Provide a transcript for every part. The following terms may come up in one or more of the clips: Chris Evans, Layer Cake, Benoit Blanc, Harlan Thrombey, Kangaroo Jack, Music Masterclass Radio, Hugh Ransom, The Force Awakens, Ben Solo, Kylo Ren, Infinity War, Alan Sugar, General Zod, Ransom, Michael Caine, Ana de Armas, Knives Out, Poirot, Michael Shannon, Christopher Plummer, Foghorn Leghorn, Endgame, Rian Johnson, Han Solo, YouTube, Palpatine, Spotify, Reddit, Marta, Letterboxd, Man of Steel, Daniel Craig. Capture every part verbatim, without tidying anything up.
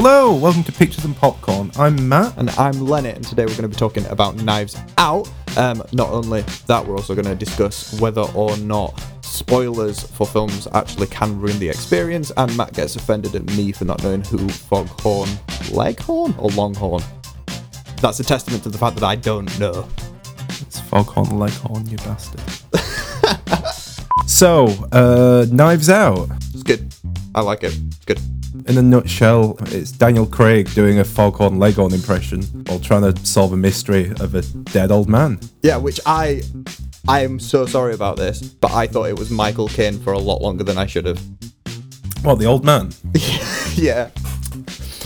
Hello, welcome to Pictures and Popcorn. I'm Matt. And I'm Leonard, and today we're going to be talking about Knives Out. Um, not only that, we're also going to discuss whether or not spoilers for films actually can ruin the experience, and Matt gets offended at me for not knowing who Foghorn Leghorn or Longhorn. That's a testament to the fact that I don't know. It's Foghorn Leghorn, you bastard. so, uh, Knives Out. It's good. I like it. Good. In a nutshell, it's Daniel Craig doing a Foghorn Leghorn impression while trying to solve a mystery of a dead old man. Yeah, which I I am so sorry about this, but I thought it was Michael Caine for a lot longer than I should have. What, the old man? Yeah.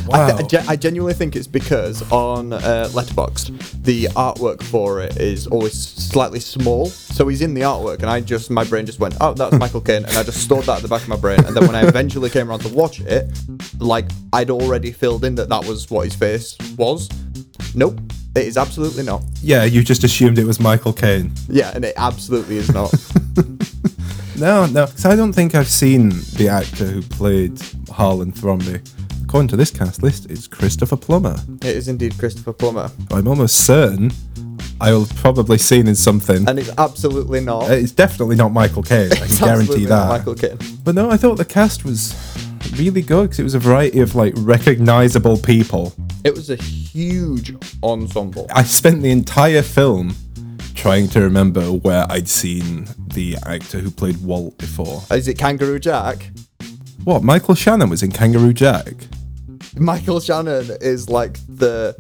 Wow. I, th- I genuinely think it's because on uh, Letterboxd, the artwork for it is always slightly small. So he's in the artwork, and I just, my brain just went, oh, that's Michael Caine. And I just stored that at the back of my brain. And then when I eventually came around to watch it, like, I'd already filled in that that was what his face was. Nope, it is absolutely not. Yeah, you just assumed it was Michael Caine. Yeah, and it absolutely is not. no, no, because I don't think I've seen the actor who played Harlan Thrombey. According to this cast list, it's Christopher Plummer. It is indeed Christopher Plummer. I'm almost certain I'll probably seen in something. And it's absolutely not. It's definitely not Michael Caine. I can guarantee that. Not Michael Caine. But no, I thought the cast was really good because it was a variety of like recognizable people. It was a huge ensemble. I spent the entire film trying to remember where I'd seen the actor who played Walt before. Is it Kangaroo Jack? What, Michael Shannon was in Kangaroo Jack? Michael Shannon is like the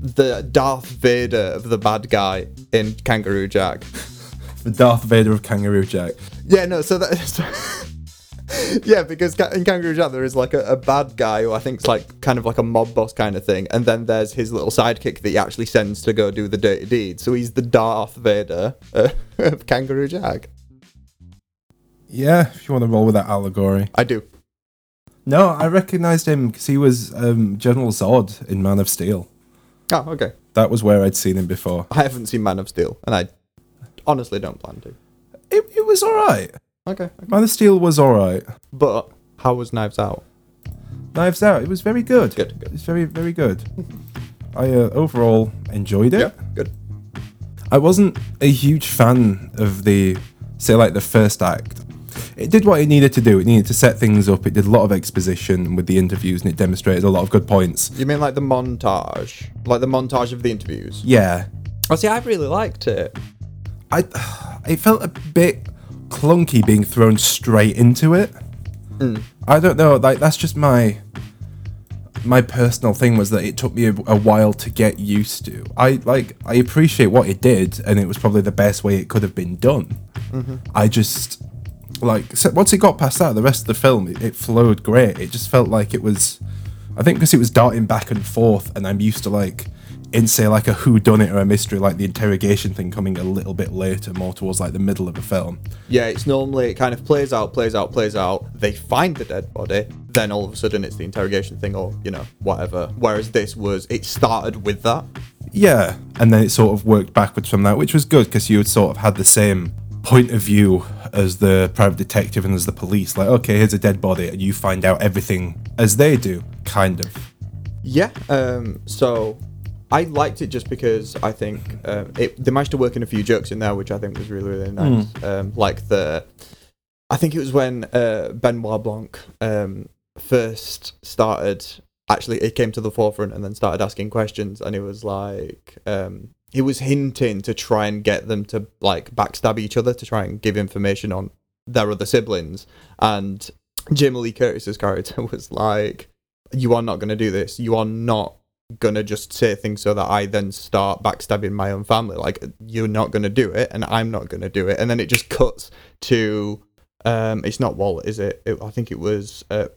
the Darth Vader of the bad guy in Kangaroo Jack. The Darth Vader of Kangaroo Jack. Yeah, no, so that is... yeah, because in Kangaroo Jack there is like a, a bad guy who I think is like kind of like a mob boss kind of thing, and then there's his little sidekick that he actually sends to go do the dirty deed. So he's the Darth Vader uh, of Kangaroo Jack. Yeah, if you want to roll with that allegory. I do. No, I recognised him because he was um, General Zod in Man of Steel. Oh, okay. That was where I'd seen him before. I haven't seen Man of Steel, and I honestly don't plan to. It it was all right. Okay. okay. Man of Steel was all right. But how was Knives Out? Knives Out, it was very good. Good, good. It was very, very good. I uh, overall enjoyed it. Yeah, good. I wasn't a huge fan of the, say, like the first act. It did what it needed to do. It needed to set things up. It did a lot of exposition with the interviews, and it demonstrated a lot of good points. You mean like the montage? Like the montage of the interviews? Yeah. Oh, see, I really liked it. I, it felt a bit clunky being thrown straight into it. Mm. I don't know. Like that's just my, my personal thing was that it took me a, a while to get used to. I like. I appreciate what it did, and it was probably the best way it could have been done. Mm-hmm. I just. Like, so once it got past that, the rest of the film, it, it flowed great. It just felt like it was, I think because it was darting back and forth, and I'm used to, like, in, say, like a whodunit or a mystery, like the interrogation thing coming a little bit later, more towards, like, the middle of the film. Yeah, it's normally, it kind of plays out, plays out, plays out, they find the dead body, then all of a sudden it's the interrogation thing or, you know, whatever. Whereas this was, it started with that. Yeah, and then it sort of worked backwards from that, which was good, because you had sort of had the same point of view as the private detective and as the police, like, okay, here's a dead body, and you find out everything as they do, kind of. Yeah, um, so I liked it just because I think um, it, they managed to work in a few jokes in there, which I think was really, really nice. Mm. Um, like the, I think it was when uh, Benoit Blanc um, first started, actually, it came to the forefront and then started asking questions, and it was like... Um, He was hinting to try and get them to, like, backstab each other to try and give information on their other siblings. And Jamie Lee Curtis's character was like, you are not going to do this. You are not going to just say things so that I then start backstabbing my own family. Like, you're not going to do it, and I'm not going to do it. And then it just cuts to... Um, it's not Walt, is it? it I think it was uh,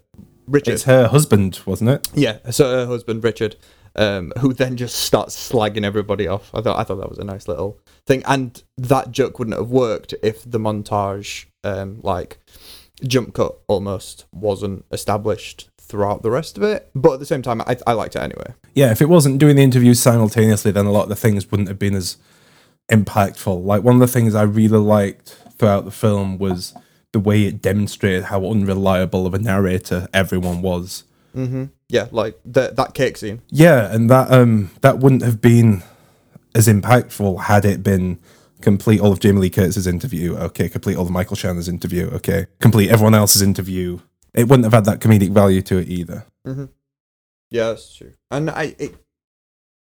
Richard. It's her husband, wasn't it? Yeah, so her husband, Richard... Um, who then just starts slagging everybody off. I thought I thought that was a nice little thing, and that joke wouldn't have worked if the montage, um, like jump cut, almost wasn't established throughout the rest of it. But at the same time, I, I liked it anyway. Yeah, if it wasn't doing the interviews simultaneously, then a lot of the things wouldn't have been as impactful. Like one of the things I really liked throughout the film was the way it demonstrated how unreliable of a narrator everyone was. Mm-hmm. Yeah, like the, that cake scene. Yeah, and that um that wouldn't have been as impactful had it been complete all of Jamie Lee Curtis's interview, okay, complete all of Michael Shannon's interview, okay, complete everyone else's interview. It wouldn't have had that comedic value to it either. Mm-hmm. Yeah, that's true. And I it,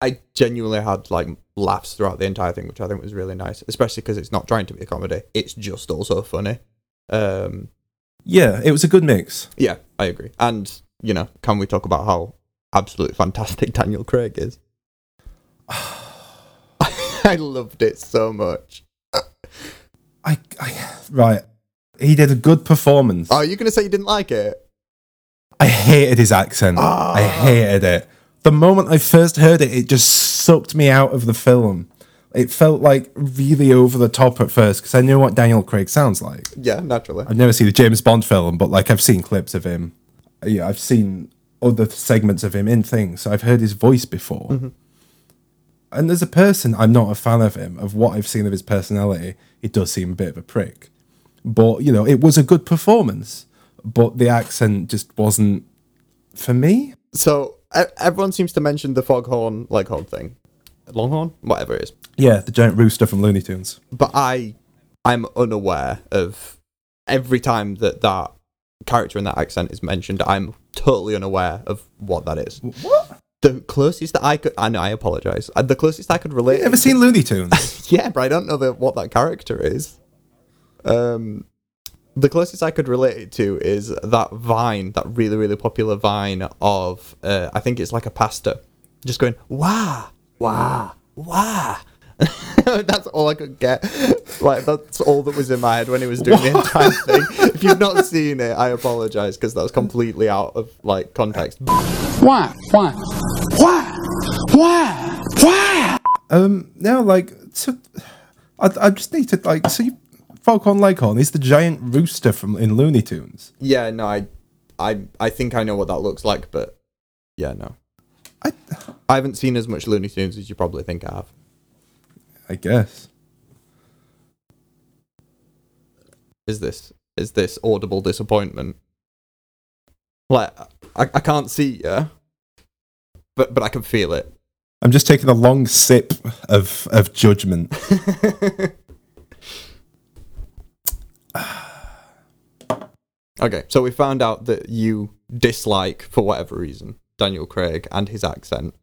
I genuinely had like laughs throughout the entire thing, which I think was really nice, especially because it's not trying to be a comedy. It's just also funny. Um, yeah, it was a good mix. Yeah, I agree. And, you know, can we talk about how absolutely fantastic Daniel Craig is? I loved it so much. I, I right. He did a good performance. Oh, are you going to say you didn't like it? I hated his accent. Ah. I hated it. The moment I first heard it, it just sucked me out of the film. It felt like really over the top at first because I know what Daniel Craig sounds like. Yeah, naturally. I've never seen a James Bond film, but like I've seen clips of him. Yeah, I've seen other segments of him in things, so I've heard his voice before. Mm-hmm. And as a person, I'm not a fan of him. Of what I've seen of his personality, it does seem a bit of a prick. But, you know, it was a good performance, but the accent just wasn't for me. So everyone seems to mention the Foghorn Leghorn thing. Longhorn? Whatever it is. Yeah, the giant rooster from Looney Tunes. But I, I'm unaware of every time that that character in that accent is mentioned, I'm totally unaware of what that is. What? The closest that I could... I know, I apologise. The closest I could relate... You've ever seen Looney Tunes? Yeah, but I don't know the, what that character is. Um, the closest I could relate it to is that vine, that really, really popular vine of... Uh, I think it's like a pasta. Just going, wah, wah, wah. That's all I could get. Like, that's all that was in my head when he was doing what? The entire thing. If you've not seen it, I apologise, because that was completely out of, like, context. Wah, wah, wah, wah, wah. Um, no, like, so... I, I just need to, like, see... So Foghorn Leghorn, he's the giant rooster from in Looney Tunes. Yeah, no, I, I, I think I know what that looks like, but yeah, no, I, I haven't seen as much Looney Tunes as you probably think I have. I guess. Is this is this audible disappointment? Like, I, I can't see you, but but I can feel it. I'm just taking a long sip of of judgment. Okay, so we found out that you dislike, for whatever reason, Daniel Craig and his accent.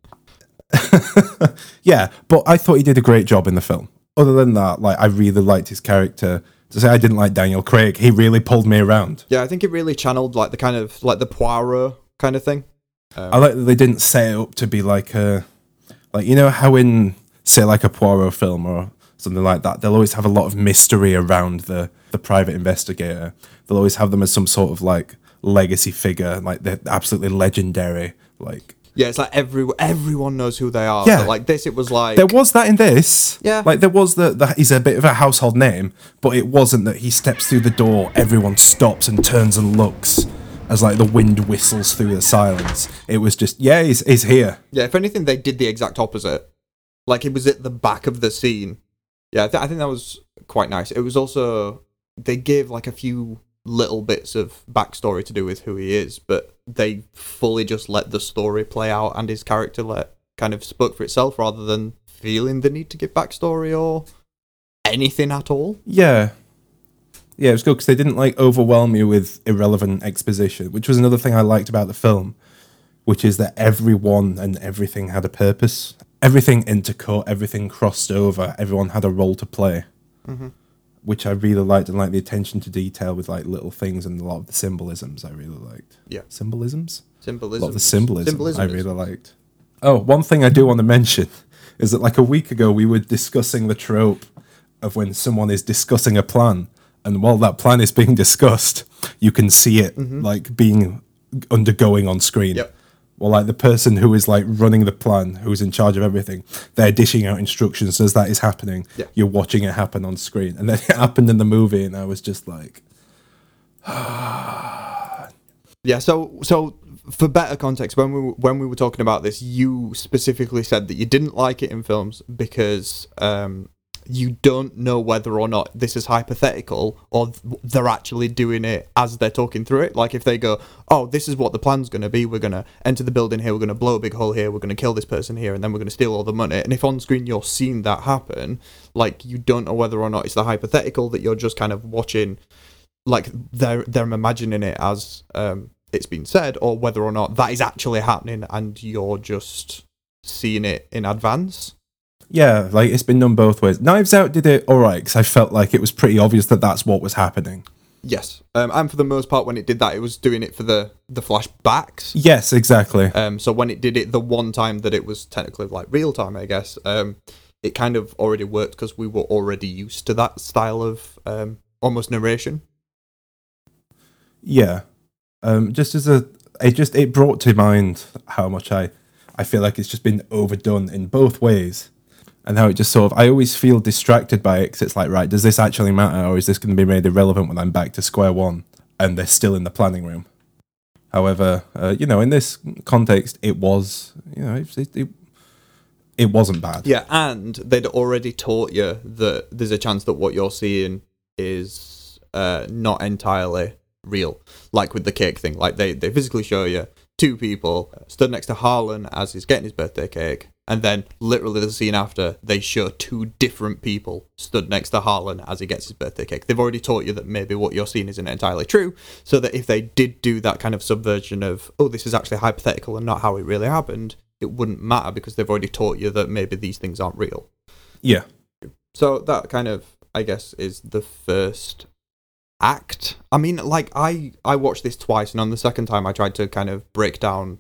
Yeah, but I thought he did a great job in the film. Other than that, like, I really liked his character. To say I didn't like Daniel Craig, he really pulled me around. Yeah, I think it really channeled like the kind of like the Poirot kind of thing. Um, I like that they didn't set it up to be like a, like, you know how in, say, like a Poirot film or something like that, they'll always have a lot of mystery around the the private investigator. They'll always have them as some sort of like legacy figure, like they're absolutely legendary. Like, yeah, it's like every everyone knows who they are. Yeah, but like this, it was like there was that in this. Yeah, like there was the, the he's a bit of a household name, but it wasn't that he steps through the door, everyone stops and turns and looks as like the wind whistles through the silence. It was just, yeah, he's he's here. Yeah, if anything, they did the exact opposite. Like it was at the back of the scene. Yeah, I, th- I think that was quite nice. It was also, they gave like a few little bits of backstory to do with who he is, but they fully just let the story play out and his character let kind of spoke for itself rather than feeling the need to give backstory or anything at all. Yeah. Yeah, it was good because they didn't like overwhelm you with irrelevant exposition, which was another thing I liked about the film, which is that everyone and everything had a purpose. Everything intercut, everything crossed over, everyone had a role to play. Mm-hmm. Which I really liked, and like the attention to detail with like little things and a lot of the symbolisms I really liked. Yeah. Symbolisms? Symbolism. A lot of the symbolism, symbolism I really liked. Oh, one thing I do want to mention is that like a week ago we were discussing the trope of when someone is discussing a plan, and while that plan is being discussed, you can see it mm-hmm. like being undergoing on screen. Yep. Or like the person who is like running the plan, who's in charge of everything, they're dishing out instructions as that is happening. Yeah. You're watching it happen on screen. And then it happened in the movie and I was just like... Yeah, so so for better context, when we were, when we were talking about this, you specifically said that you didn't like it in films because um, you don't know whether or not this is hypothetical or they're actually doing it as they're talking through it. Like if they go, oh, this is what the plan's going to be. We're going to enter the building here. We're going to blow a big hole here. We're going to kill this person here. And then we're going to steal all the money. And if on screen you're seeing that happen, like you don't know whether or not it's the hypothetical that you're just kind of watching, like they're, they're imagining it as um, it's been said, or whether or not that is actually happening and you're just seeing it in advance. Yeah, like it's been done both ways. Knives Out did it all right because I felt like it was pretty obvious that that's what was happening. Yes, um, and for the most part, when it did that, it was doing it for the, the flashbacks. Yes, exactly. Um, so when it did it the one time that it was technically like real time, I guess, um, it kind of already worked because we were already used to that style of um, almost narration. Yeah, um, just as a, it just it brought to mind how much I, I feel like it's just been overdone in both ways. And how it just sort of, I always feel distracted by it because it's like, right, does this actually matter or is this going to be made irrelevant when I'm back to square one and they're still in the planning room? However, uh, you know, in this context, it was, you know, it, it, it wasn't bad. Yeah, and they'd already taught you that there's a chance that what you're seeing is uh, not entirely real. Like with the cake thing, like they, they physically show you two people stood next to Harlan as he's getting his birthday cake. And then, literally, the scene after, they show two different people stood next to Harlan as he gets his birthday cake. They've already taught you that maybe what you're seeing isn't entirely true, so that if they did do that kind of subversion of, oh, this is actually hypothetical and not how it really happened, it wouldn't matter because they've already taught you that maybe these things aren't real. Yeah. So that kind of, I guess, is the first act. I mean, like, I, I watched this twice, and on the second time I tried to kind of break down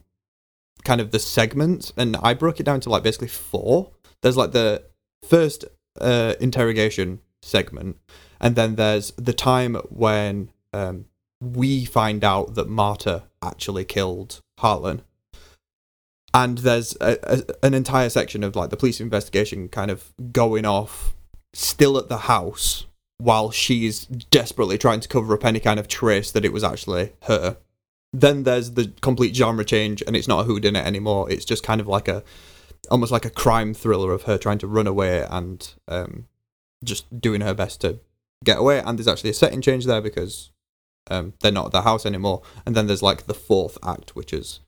kind of the segments, and I broke it down to like basically four. There's like the first uh, interrogation segment, and then there's the time when um, we find out that Marta actually killed Harlan, and there's a, a, an entire section of like the police investigation kind of going off still at the house while she's desperately trying to cover up any kind of trace that it was actually her. Then there's the complete genre change, and it's not a whodunit anymore. It's just kind of like a, almost like a crime thriller of her trying to run away and um, just doing her best to get away. And there's actually a setting change there because um, they're not at the house anymore. And then there's like the fourth act, which is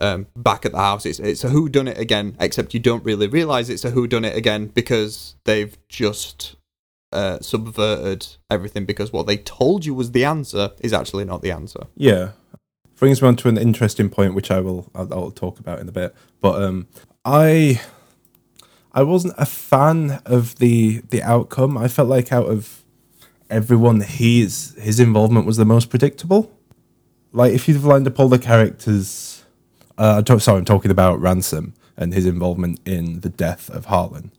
um, back at the house. It's it's a whodunit again, except you don't really realise it's a whodunit again because they've just uh, subverted everything because what they told you was the answer is actually not the answer. Yeah. Brings me on to an interesting point, which I will I'll, I'll talk about in a bit. But um, I I wasn't a fan of the the outcome. I felt like out of everyone, his his involvement was the most predictable. Like if you've lined up all the characters, uh, I'm talk, sorry, I'm talking about Ransom and his involvement in the death of Harlan.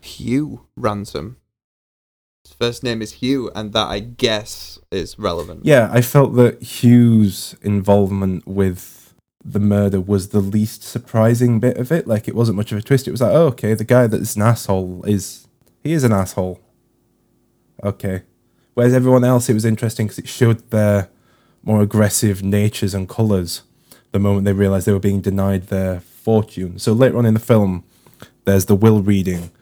Hugh Ransom. His first name is Hugh, and that, I guess, is relevant. Yeah, I felt that Hugh's involvement with the murder was the least surprising bit of it. Like, it wasn't much of a twist. It was like, oh, okay, the guy that's an asshole is... He is an asshole. Okay. Whereas everyone else, it was interesting because it showed their more aggressive natures and colours the moment they realised they were being denied their fortune. So later on in the film, there's the will reading,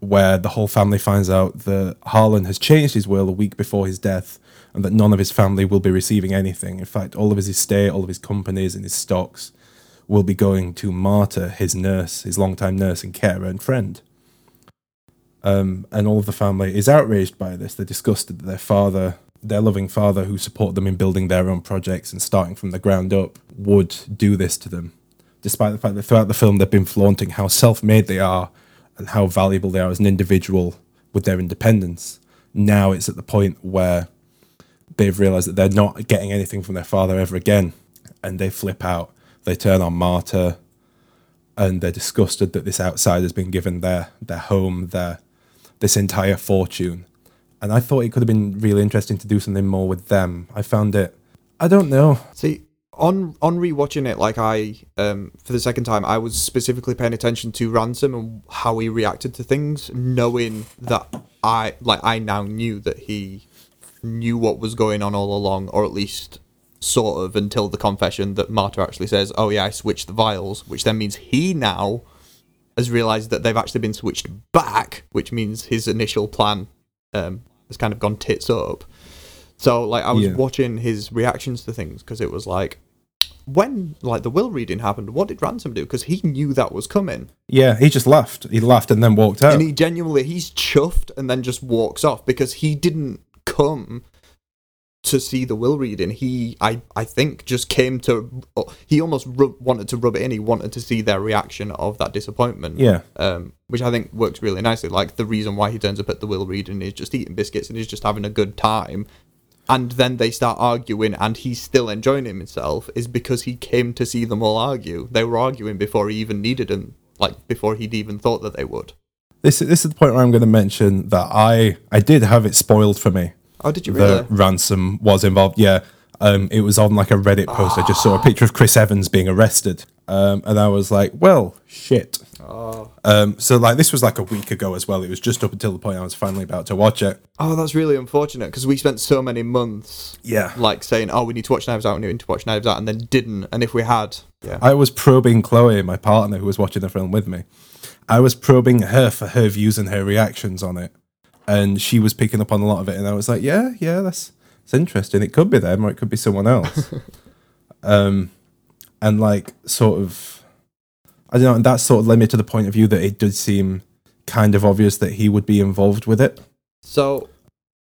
where the whole family finds out that Harlan has changed his will a week before his death and that none of his family will be receiving anything. In fact, all of his estate, all of his companies and his stocks will be going to Marta, his nurse, his longtime nurse and carer and friend. Um, and all of the family is outraged by this. They're disgusted that their father, their loving father who supported them in building their own projects and starting from the ground up, would do this to them. Despite the fact that throughout the film they've been flaunting how self-made they are and how valuable they are as an individual with their independence. Now it's at the point where they've realised that they're not getting anything from their father ever again, and they flip out, they turn on Marta, and they're disgusted that this outsider has been given their, their home, their this entire fortune. And I thought it could have been really interesting to do something more with them. I found it, I don't know. See, On on rewatching it, like I, um, for the second time, I was specifically paying attention to Ransom and how he reacted to things, knowing that I, like, I now knew that he knew what was going on all along, or at least sort of until the confession that Marta actually says, oh yeah, I switched the vials, which then means he now has realised that they've actually been switched back, which means his initial plan um, has kind of gone tits up. So, like, I was yeah. watching his reactions to things, because it was like, when, like, the will reading happened, what did Ransom do? Because he knew that was coming. Yeah, he just laughed. He laughed and then walked out. And he genuinely, he's chuffed and then just walks off, because he didn't come to see the will reading. He, I, I think, just came to, he almost rub, wanted to rub it in. He wanted to see their reaction of that disappointment. Yeah. Um, which I think works really nicely. Like, the reason why he turns up at the will reading is just eating biscuits and he's just having a good time. And then they start arguing, and he's still enjoying himself, is because he came to see them all argue. They were arguing before he even needed them, like, before he'd even thought that they would. This, this is the point where I'm going to mention that I, I did have it spoiled for me. Oh, did you really? That Ransom was involved, yeah. Um, it was on, like, a Reddit post. Ah. I just saw a picture of Chris Evans being arrested. Um, and I was like, well, shit. Oh. Um, so, like, this was like a week ago as well. It was just up until the point I was finally about to watch it. Oh, that's really unfortunate, because we spent so many months, yeah, like, saying, oh, we need to watch Knives Out, and we need to watch Knives Out, and then didn't. And if we had, yeah. I was probing Chloe, my partner, who was watching the film with me. I was probing her for her views and her reactions on it. And she was picking up on a lot of it. And I was like, yeah, yeah, that's, that's interesting. It could be them, or it could be someone else. um, and, like, sort of, I don't know, and that sort of led me to the point of view that it did seem kind of obvious that he would be involved with it. So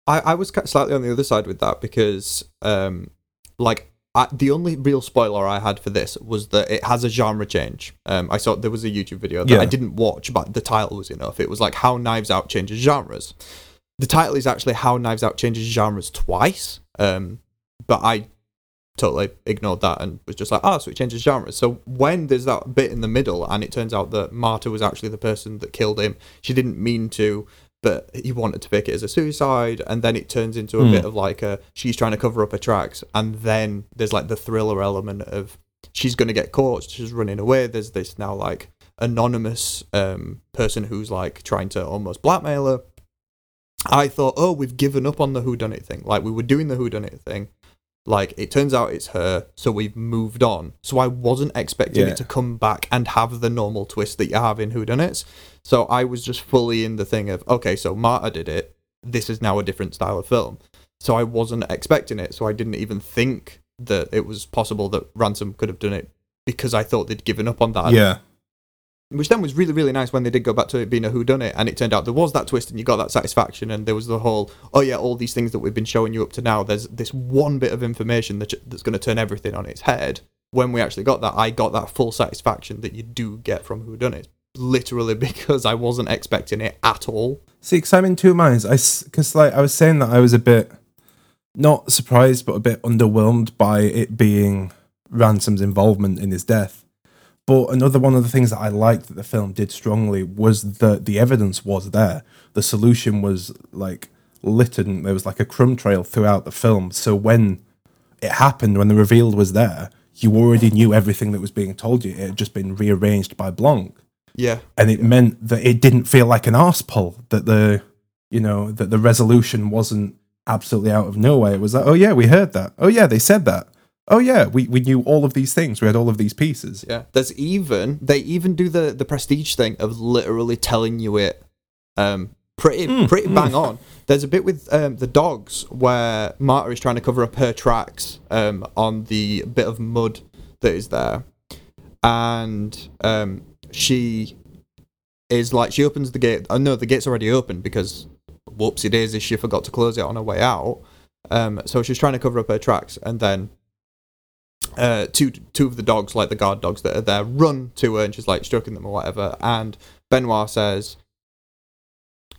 I, I was slightly on the other side with that, because, um, like, I, the only real spoiler I had for this was that it has a genre change. Um, I saw there was a YouTube video that yeah. I didn't watch, but the title was enough. It was like, How Knives Out Changes Genres. The title is actually How Knives Out Changes Genres twice, um, but I totally ignored that and was just like, oh, so it changes genres. So when there's that bit in the middle and it turns out that Marta was actually the person that killed him, she didn't mean to, but he wanted to pick it as a suicide, and then it turns into a mm. bit of like a, she's trying to cover up her tracks, and then there's like the thriller element of she's going to get caught, she's running away, there's this now like anonymous um, person who's like trying to almost blackmail her. I thought, oh, we've given up on the whodunit thing, like we were doing the whodunit thing, like it turns out it's her, so we've moved on. So I wasn't expecting yeah. it to come back and have the normal twist that you have in whodunits. So I was just fully in the thing of, okay, so Marta did it. This is now a different style of film. So I wasn't expecting it. So I didn't even think that it was possible that Ransom could have done it, because I thought they'd given up on that. Yeah. Which then was really, really nice when they did go back to it being a whodunit, and it turned out there was that twist and you got that satisfaction, and there was the whole, oh yeah, all these things that we've been showing you up to now, there's this one bit of information that that's going to turn everything on its head. When we actually got that, I got that full satisfaction that you do get from whodunits. Literally, because I wasn't expecting it at all. See, because I'm in two minds. I because like I was saying that I was a bit not surprised, but a bit underwhelmed by it being Ransom's involvement in his death. But another one of the things that I liked that the film did strongly was that the evidence was there. The solution was like littered, and there was like a crumb trail throughout the film. So when it happened, when the reveal was there, you already knew everything that was being told you. It had just been rearranged by Blanc. Yeah, and it yeah. meant that it didn't feel like an arse pull, that the, you know, that the resolution wasn't absolutely out of nowhere. It was like, oh yeah, we heard that. Oh yeah, they said that. Oh yeah, we, we knew all of these things. We had all of these pieces. Yeah, there's even they even do the the prestige thing of literally telling you it, um, pretty mm, pretty mm. bang on. There's a bit with um, the dogs where Marta is trying to cover up her tracks um, on the bit of mud that is there, and um. She is like, she opens the gate. Oh, no, the gate's already open because, whoopsie daisy, she forgot to close it on her way out. Um, so she's trying to cover up her tracks. And then uh, two two of the dogs, like the guard dogs that are there, run to her, and she's like stroking them or whatever. And Benoit says,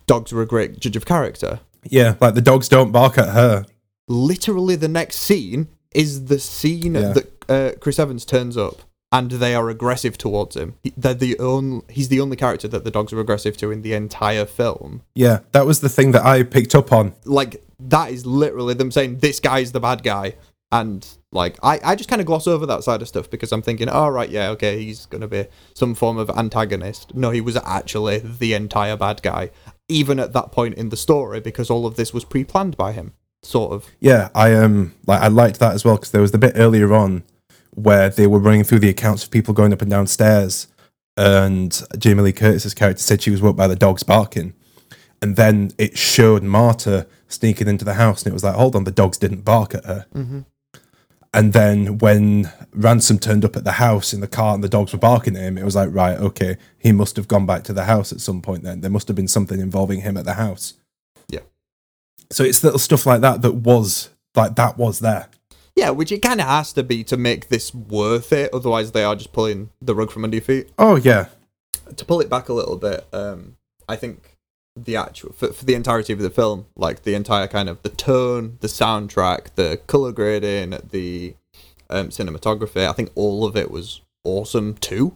dogs are a great judge of character. Yeah, like the dogs don't bark at her. Literally the next scene is the scene yeah. that uh, Chris Evans turns up. And they are aggressive towards him. He, they're the only, he's the only character that the dogs are aggressive to in the entire film. Yeah, that was the thing that I picked up on. Like, that is literally them saying, this guy's the bad guy. And, like, I, I just kind of gloss over that side of stuff because I'm thinking, oh, right, yeah, okay, he's going to be some form of antagonist. No, he was actually the entire bad guy, even at that point in the story, because all of this was pre-planned by him, sort of. Yeah, I um, like I liked that as well, because there was the bit earlier on where they were running through the accounts of people going up and down stairs, and Jamie Lee Curtis's character said she was woke by the dogs barking. And then it showed Marta sneaking into the house, and it was like, hold on, the dogs didn't bark at her. Mm-hmm. And then when Ransom turned up at the house in the car and the dogs were barking at him, it was like, right, okay, he must have gone back to the house at some point then. There must have been something involving him at the house. Yeah. So it's little stuff like that that was, like, that was there. Yeah, which it kind of has to be to make this worth it, otherwise they are just pulling the rug from under your feet. Oh, yeah. To pull it back a little bit, um, I think... the actual for, for the entirety of the film, like the entire kind of the tone, the soundtrack, the color grading, the um, cinematography, I think all of it was awesome too.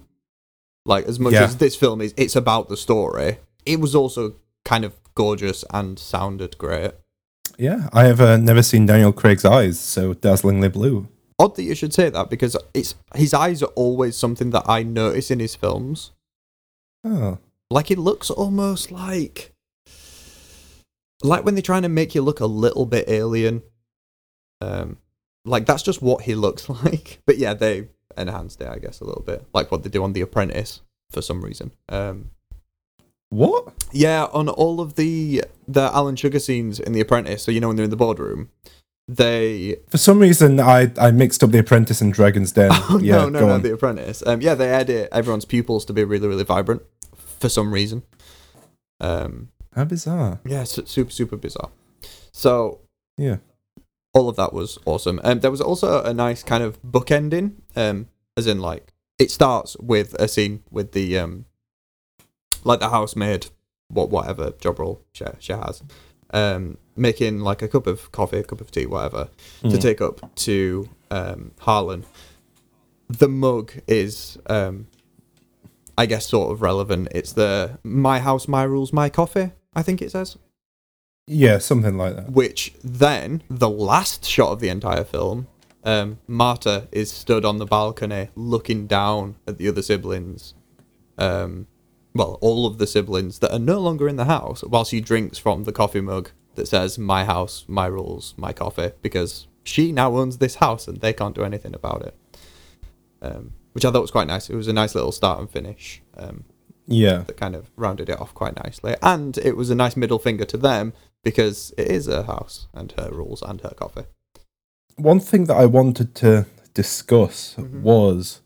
Like, as much yeah. as this film is, it's about the story, it was also kind of gorgeous and sounded great. Yeah, I have uh, never seen Daniel Craig's eyes so dazzlingly blue. Odd that you should say that, because it's his eyes are always something that I notice in his films. Oh. Like, it looks almost like... Like when they're trying to make you look a little bit alien. Um, like, that's just what he looks like. But yeah, they enhanced it, I guess, a little bit. Like what they do on The Apprentice, for some reason. Um, what? Yeah, on all of the, the Alan Sugar scenes in The Apprentice, so you know when they're in the boardroom, they... For some reason, I, I mixed up The Apprentice and Dragon's Den. Oh, yeah, no, no, no, on. The Apprentice. Um, yeah, they edit everyone's pupils to be really, really vibrant. For some reason. Um, How bizarre. Yeah, super, super bizarre. So, yeah, all of that was awesome. Um, there was also a nice kind of book ending, um, as in, like, it starts with a scene with the, um, like, the housemaid, what, whatever job role she, she has, um, making, like, a cup of coffee, a cup of tea, whatever, mm. to take up to um, Harlan. The mug is... Um, I guess sort of relevant. It's the "My house, my rules, my coffee," I think it says. Yeah, something like that. Which then, the last shot of the entire film, um, Marta is stood on the balcony looking down at the other siblings. Um, well, all of the siblings that are no longer in the house, while she drinks from the coffee mug that says "My house, my rules, my coffee," because she now owns this house and they can't do anything about it. Um, Which I thought was quite nice. It was a nice little start and finish. Um, yeah. That kind of rounded it off quite nicely. And it was a nice middle finger to them, because it is her house and her rules and her coffee. One thing that I wanted to discuss mm-hmm. was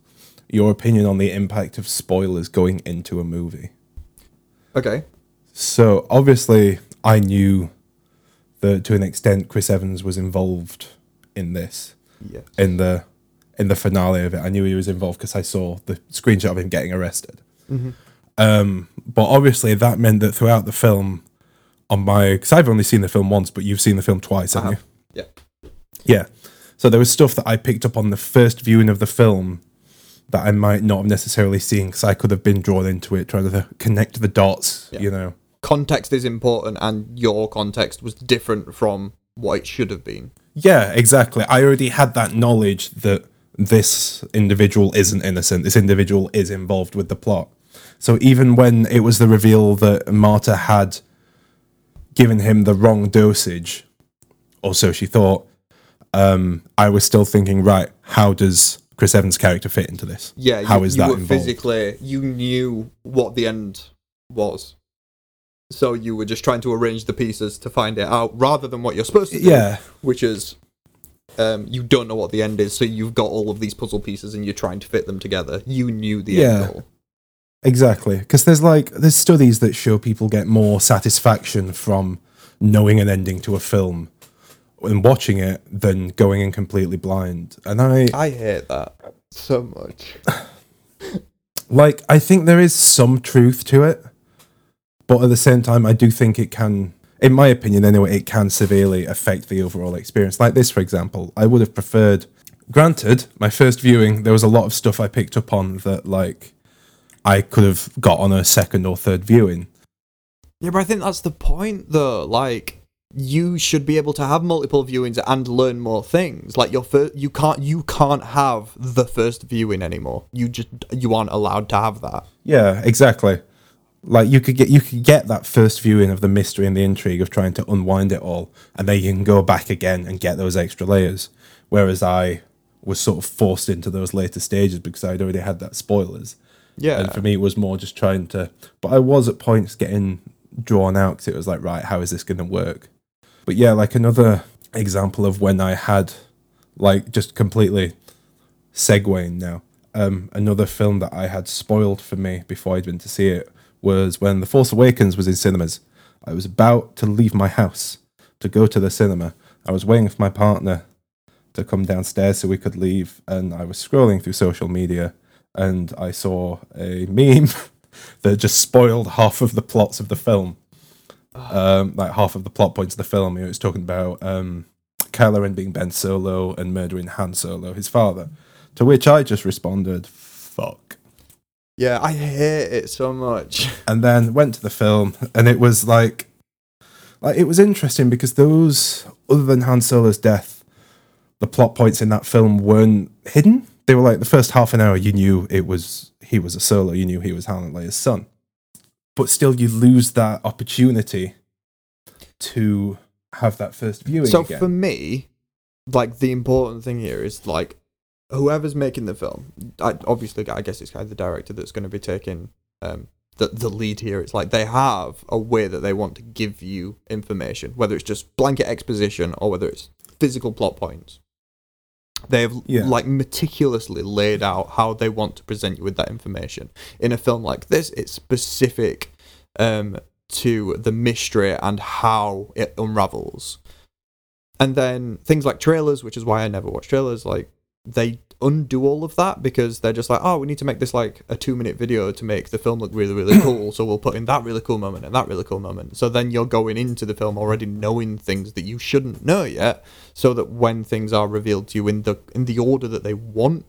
your opinion on the impact of spoilers going into a movie. Okay. So, obviously, I knew that, to an extent, Chris Evans was involved in this. Yes. In the... in the finale of it. I knew he was involved because I saw the screenshot of him getting arrested. Mm-hmm. Um, but obviously that meant that throughout the film, on my... Because I've only seen the film once, but you've seen the film twice, haven't you? Yeah. Yeah. So there was stuff that I picked up on the first viewing of the film that I might not have necessarily seen, because I could have been drawn into it, trying to connect the dots, yeah. you know. Context is important, and your context was different from what it should have been. Yeah, exactly. I already had that knowledge that this individual isn't innocent, this individual is involved with the plot. So even when it was the reveal that Marta had given him the wrong dosage, or so she thought, um, I was still thinking, right, how does Chris Evans' character fit into this? Yeah, how you, is you that were involved? Physically, you knew what the end was. So you were just trying to arrange the pieces to find it out, rather than what you're supposed to do, yeah. which is... Um, you don't know what the end is, so you've got all of these puzzle pieces and you're trying to fit them together. You knew the yeah, end goal. Exactly. Because there's like there's studies that show people get more satisfaction from knowing an ending to a film and watching it than going in completely blind. And I I hate that so much. Like, I think there is some truth to it, but at the same time, I do think it can... in my opinion, anyway, it can severely affect the overall experience. Like this, for example, I would have preferred... Granted, my first viewing, there was a lot of stuff I picked up on that, like, I could have got on a second or third viewing. Yeah, but I think that's the point, though. Like, you should be able to have multiple viewings and learn more things. Like, your fir- you can't you can't have the first viewing anymore. You just you aren't allowed to have that. Yeah, exactly. Like, you could get you could get that first viewing of the mystery and the intrigue of trying to unwind it all, and then you can go back again and get those extra layers. Whereas I was sort of forced into those later stages because I'd already had that spoilers. Yeah. And for me, it was more just trying to... But I was at points getting drawn out because it was like, right, how is this going to work? But yeah, like another example of when I had, like, just completely segueing now. Um, another film that I had spoiled for me before I'd been to see it was when The Force Awakens was in cinemas. I was about to leave my house to go to the cinema. I was waiting for my partner to come downstairs so we could leave, and I was scrolling through social media and I saw a meme that just spoiled half of the plots of the film. Um, like half of the plot points of the film. It was talking about um, Kylo Ren being Ben Solo and murdering Han Solo, his father. To which I just responded, fuck. Yeah, I hate it so much. And then went to the film, and it was like, like it was interesting because those, other than Han Solo's death, the plot points in that film weren't hidden. They were like, the first half an hour, you knew it was he was a Solo, you knew he was Han and Leia's son. But still, you lose that opportunity to have that first viewing So again. For me, like, the important thing here is, like, whoever's making the film, I, obviously, I guess it's kind of the director that's going to be taking um, the, the lead here. It's like they have a way that they want to give you information, whether it's just blanket exposition or whether it's physical plot points. They have, yeah. like, meticulously laid out how they want to present you with that information. In a film like this, it's specific um, to the mystery and how it unravels. And then things like trailers, which is why I never watch trailers, like, they undo all of that because they're just like, oh, we need to make this, like, a two-minute video to make the film look really, really cool, so we'll put in that really cool moment and that really cool moment. So then you're going into the film already knowing things that you shouldn't know yet, so that when things are revealed to you in the in the order that they want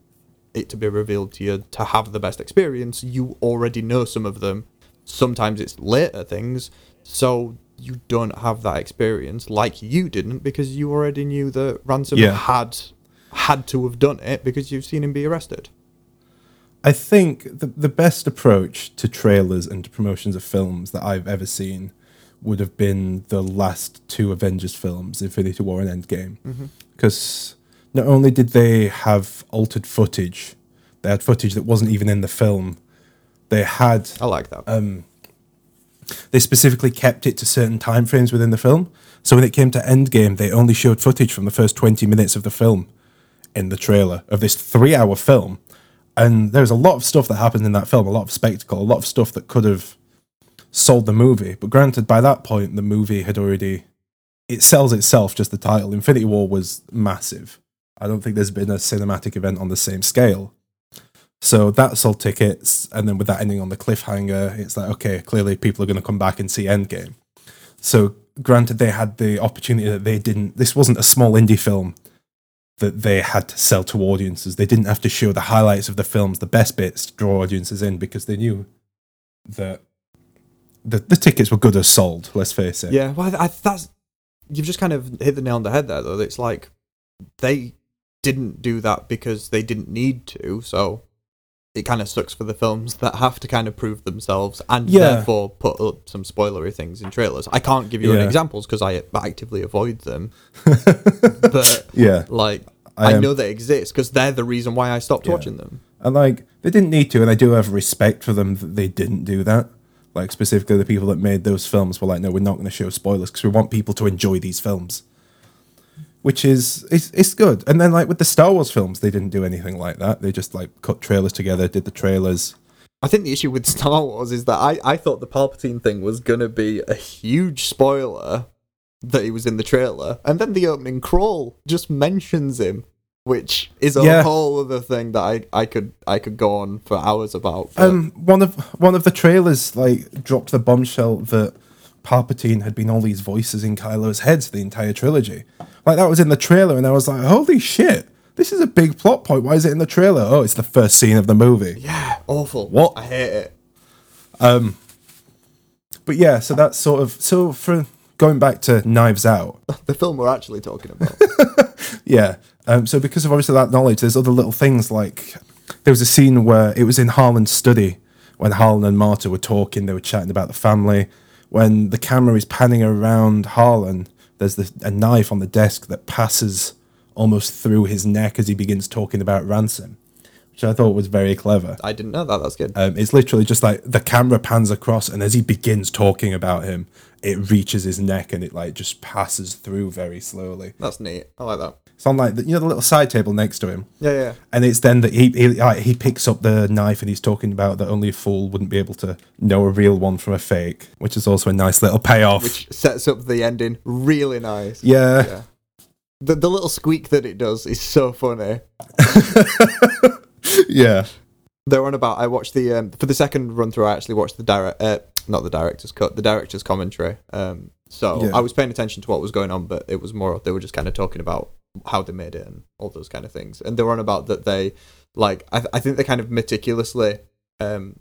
it to be revealed to you to have the best experience, you already know some of them. Sometimes it's later things, so you don't have that experience like you didn't because you already knew that Ransom yeah. had... had to have done it because you've seen him be arrested. I think the the best approach to trailers and to promotions of films that I've ever seen would have been the last two Avengers films, Infinity War and Endgame. Because mm-hmm. not only did they have altered footage, they had footage that wasn't even in the film. They had... I like that. Um, they specifically kept it to certain time frames within the film. So when it came to Endgame, they only showed footage from the first twenty minutes of the film in the trailer of this three-hour film, and there's a lot of stuff that happened in that film, a lot of spectacle, a lot of stuff that could have sold the movie. But granted, by that point, the movie had already... It sells itself, just the title. Infinity War was massive. I don't think there's been a cinematic event on the same scale. So that sold tickets, and then with that ending on the cliffhanger, it's like, okay, clearly people are going to come back and see Endgame. So granted, they had the opportunity that they didn't... This wasn't a small indie film that they had to sell to audiences. They didn't have to show the highlights of the films, the best bits, to draw audiences in, because they knew that the the tickets were good as sold, let's face it. Yeah, well, I, that's, you've just kind of hit the nail on the head there, though. It's like, they didn't do that because they didn't need to, so it kind of sucks for the films that have to kind of prove themselves and yeah. therefore put up some spoilery things in trailers. I can't give you yeah. any examples because I actively avoid them. But yeah, like I, um, I know they exist because they're the reason why I stopped yeah. watching them. And like, they didn't need to, and I do have respect for them that they didn't do that. Like, specifically the people that made those films were like, no, we're not going to show spoilers because we want people to enjoy these films. Which is, it's, it's good. And then, like, with the Star Wars films, they didn't do anything like that. They just, like, cut trailers together, did the trailers. I think the issue with Star Wars is that I, I thought the Palpatine thing was going to be a huge spoiler that he was in the trailer. And then the opening crawl just mentions him, which is a yeah. whole other thing that I, I could I could go on for hours about. But... Um, one of one of the trailers, like, dropped the bombshell that Palpatine had been all these voices in Kylo's head the entire trilogy. Like, that was in the trailer, and I was like, holy shit, this is a big plot point. Why is it in the trailer? Oh, it's the first scene of the movie. Yeah, awful. What? I hate it. Um, but yeah, so that's sort of... So, for going back to Knives Out... the film we're actually talking about. yeah. Um, so, because of obviously that knowledge, there's other little things, like... There was a scene where it was in Harlan's study, when Harlan and Marta were talking, they were chatting about the family. When the camera is panning around Harlan... There's the, a knife on the desk that passes almost through his neck as he begins talking about Ransom, which I thought was very clever. I didn't know that. That's good. Um, it's literally just like the camera pans across, and as he begins talking about him, it reaches his neck and it like just passes through very slowly. That's neat. I like that. It's on like the, you know, the little side table next to him. Yeah, yeah. And it's then that he he, like, he picks up the knife and he's talking about that only a fool wouldn't be able to know a real one from a fake, which is also a nice little payoff, which sets up the ending really nice. Yeah. yeah. The the little squeak that it does is so funny. Yeah. They're on about, I watched the, um, for the second run through, I actually watched the direct, uh, not the director's cut, the director's commentary. Um, so yeah. I was paying attention to what was going on, but it was more, they were just kind of talking about how they made it and all those kind of things. And they were on about that they, like, I, th- I think they kind of meticulously um,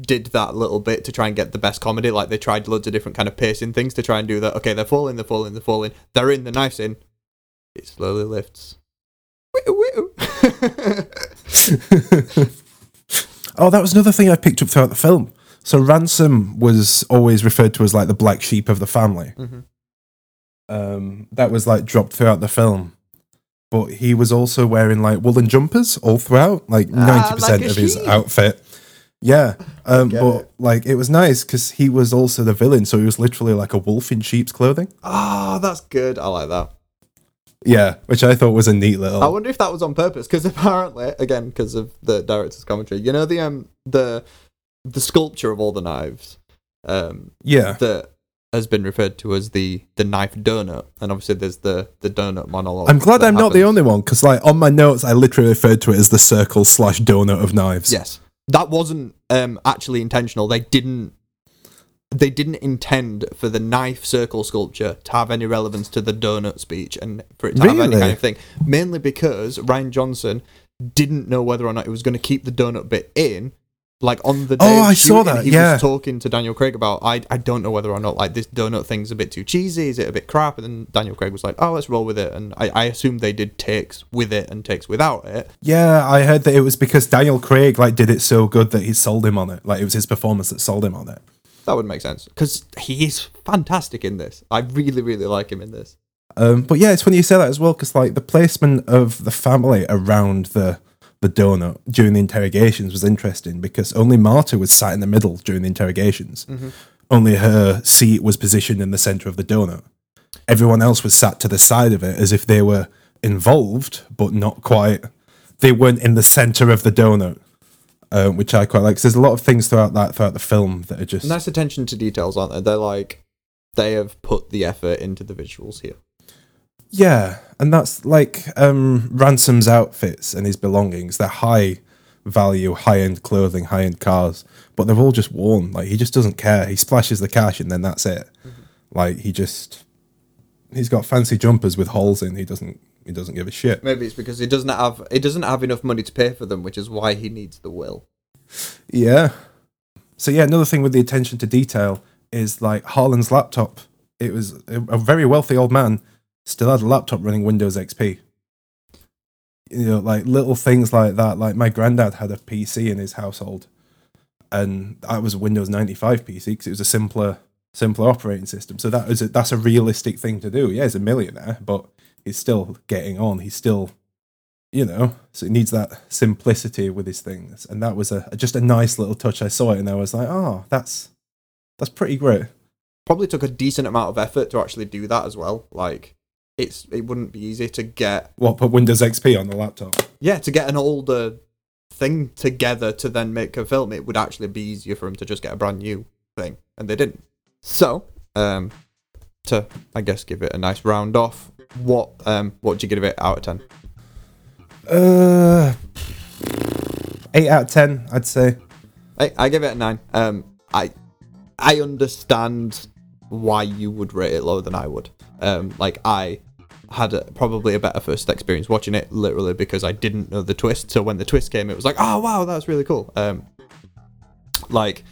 did that little bit to try and get the best comedy. Like, they tried loads of different kind of pacing things to try and do that. Okay, they're falling, they're falling, they're falling. They're in, the knife's in. It slowly lifts. Woo-woo. Oh, that was another thing I picked up throughout the film. So Ransom was always referred to as like the black sheep of the family. Mm-hmm. Um, that was like dropped throughout the film, but he was also wearing like woolen jumpers all throughout, like ninety ah, percent like of sheep. His outfit. Yeah, um, but it. like it was nice because he was also the villain, so he was literally like a wolf in sheep's clothing. Oh, that's good. I like that. Yeah, which I thought was a neat little... I wonder if that was on purpose, because apparently, again, because of the director's commentary, you know the um the the sculpture of all the knives? Um, yeah. That has been referred to as the, the knife donut, and obviously there's the, the donut monologue. I'm glad I'm happens. not the only one, because like on my notes, I literally referred to it as the circle slash donut of knives. Yes. That wasn't um actually intentional. They didn't They didn't intend for the knife circle sculpture to have any relevance to the donut speech and for it to really? have any kind of thing. Mainly because Rian Johnson didn't know whether or not he was going to keep the donut bit in. Like, on the day oh, I saw that. he yeah. was talking to Daniel Craig about, I I don't know whether or not, like, this donut thing's a bit too cheesy, is it a bit crap? And then Daniel Craig was like, oh, let's roll with it. And I, I assume they did takes with it and takes without it. Yeah, I heard that it was because Daniel Craig, like, did it so good that he sold him on it. Like, it was his performance that sold him on it. That would make sense, because he is fantastic in this. I really, really like him in this. Um, but yeah, it's funny you say that as well, because like the placement of the family around the the donut during the interrogations was interesting, because only Marta was sat in the middle during the interrogations. Mm-hmm. Only her seat was positioned in the centre of the donut. Everyone else was sat to the side of it as if they were involved, but not quite. They weren't in the centre of the donut. Um, which I quite like. Cause there's a lot of things throughout that throughout the film that are just nice attention to details, aren't they? They're like they have put the effort into the visuals here. Yeah, and that's like um, Ransom's outfits and his belongings. They're high value, high end clothing, high end cars, but they're all just worn. Like he just doesn't care. He splashes the cash and then that's it. Mm-hmm. Like he just he's got fancy jumpers with holes in. He doesn't. He doesn't give a shit. Maybe it's because he doesn't have he doesn't have enough money to pay for them, which is why he needs the will. Yeah. So yeah, another thing with the attention to detail is like Harlan's laptop. It was a very wealthy old man still had a laptop running Windows X P. You know, like little things like that. Like my granddad had a P C in his household, and that was a Windows ninety-five P C because it was a simpler simpler operating system. So that is a, that's a realistic thing to do. Yeah, he's a millionaire, but he's still getting on. He's still, you know, so he needs that simplicity with his things. And that was a just a nice little touch. I saw it and I was like, oh, that's that's pretty great. Probably took a decent amount of effort to actually do that as well. Like, it's it wouldn't be easy to get... What, put Windows X P on the laptop? Yeah, to get an older thing together to then make a film, it would actually be easier for him to just get a brand new thing. And they didn't. So, um, to, I guess, give it a nice round off, What um what do you give it out of ten? Uh, eight out of ten, I'd say. I I give it a nine. Um, I I understand why you would rate it lower than I would. Um, like I had a, probably a better first experience watching it, literally because I didn't know the twist. So when the twist came, it was like, oh wow, that's really cool. Um, like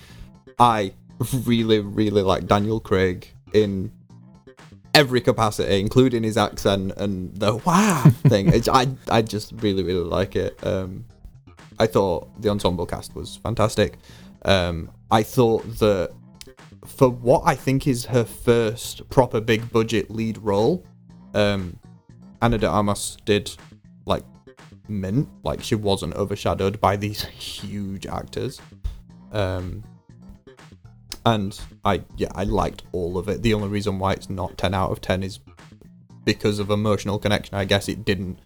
I really really like Daniel Craig in every capacity, including his accent and the wow thing. It's, I I just really, really like it. Um, I thought the ensemble cast was fantastic. Um, I thought that for what I think is her first proper big budget lead role, um, Ana de Armas did like mint. Like, she wasn't overshadowed by these huge actors. Um, and I, yeah, I liked all of it. The only reason why it's not ten out of ten is because of emotional connection. I guess it didn't.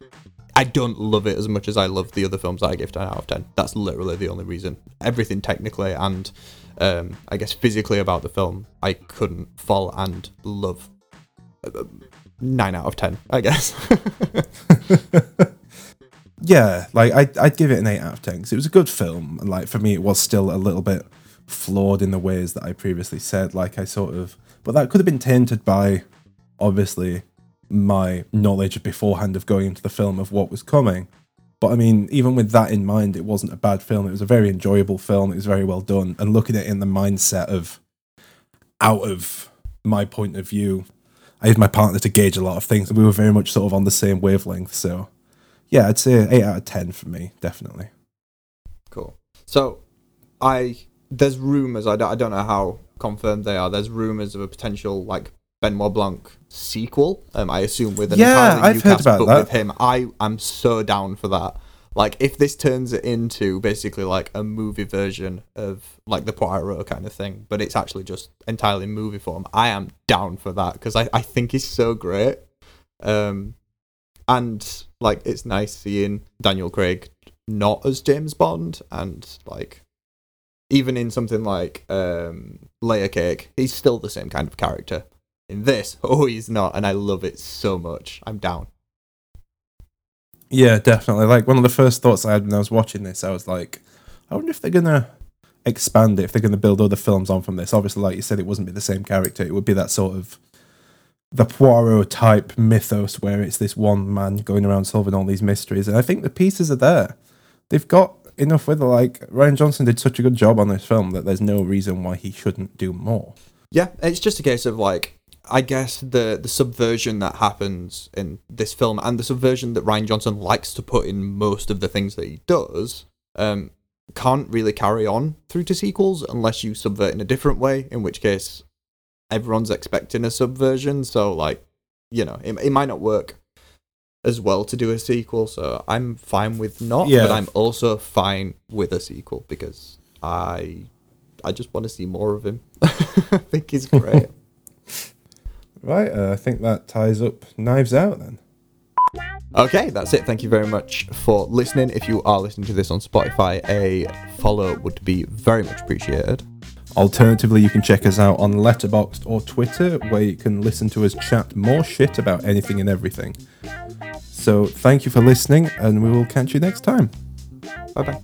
I don't love it as much as I love the other films that I give ten out of ten. That's literally the only reason. Everything technically and um, I guess physically about the film, I couldn't fall and love. nine out of ten, I guess. Yeah, like I'd, I'd give it an eight out of ten because it was a good film. And like for me, it was still a little bit flawed in the ways that I previously said. Like I sort of, but that could have been tainted by obviously my knowledge beforehand of going into the film of what was coming. But I mean, even with that in mind, it wasn't a bad film. It was a very enjoyable film. It was very well done. And looking at it in the mindset of out of my point of view, I used my partner to gauge a lot of things, and we were very much sort of on the same wavelength. So, yeah, I'd say eight out of ten for me, definitely. Cool. So, I there's rumours, I don't, I don't know how confirmed they are, there's rumours of a potential, like, Benoit Blanc sequel, um, I assume with an yeah, entirely new I've cast, heard about but that. With him. I am so down for that. Like, if this turns it into basically, like, a movie version of, like, the Poirot kind of thing, but it's actually just entirely movie form, I am down for that, because I, I think he's so great. Um, and, like, it's nice seeing Daniel Craig not as James Bond, and, like, even in something like um, Layer Cake, he's still the same kind of character. In this, oh, he's not, and I love it so much. I'm down. Yeah, definitely. Like, one of the first thoughts I had when I was watching this, I was like, I wonder if they're going to expand it, if they're going to build other films on from this. Obviously, like you said, it wouldn't be the same character. It would be that sort of the Poirot type mythos where it's this one man going around solving all these mysteries. And I think the pieces are there. They've got enough with it. Like, Rian Johnson did such a good job on this film that there's no reason why he shouldn't do more. Yeah, it's just a case of, like, I guess the, the subversion that happens in this film and the subversion that Rian Johnson likes to put in most of the things that he does um, can't really carry on through to sequels unless you subvert in a different way, in which case everyone's expecting a subversion. So, like, you know, it, it might not work as well to do a sequel. So I'm fine with not, yeah. But I'm also fine with a sequel because I, I just want to see more of him. I think he's great. Right, uh, I think that ties up Knives Out then. Okay, that's it. Thank you very much for listening. If you are listening to this on Spotify, a follow would be very much appreciated. Alternatively, you can check us out on Letterboxd or Twitter, where you can listen to us chat more shit about anything and everything. So thank you for listening, and we will catch you next time. Bye-bye.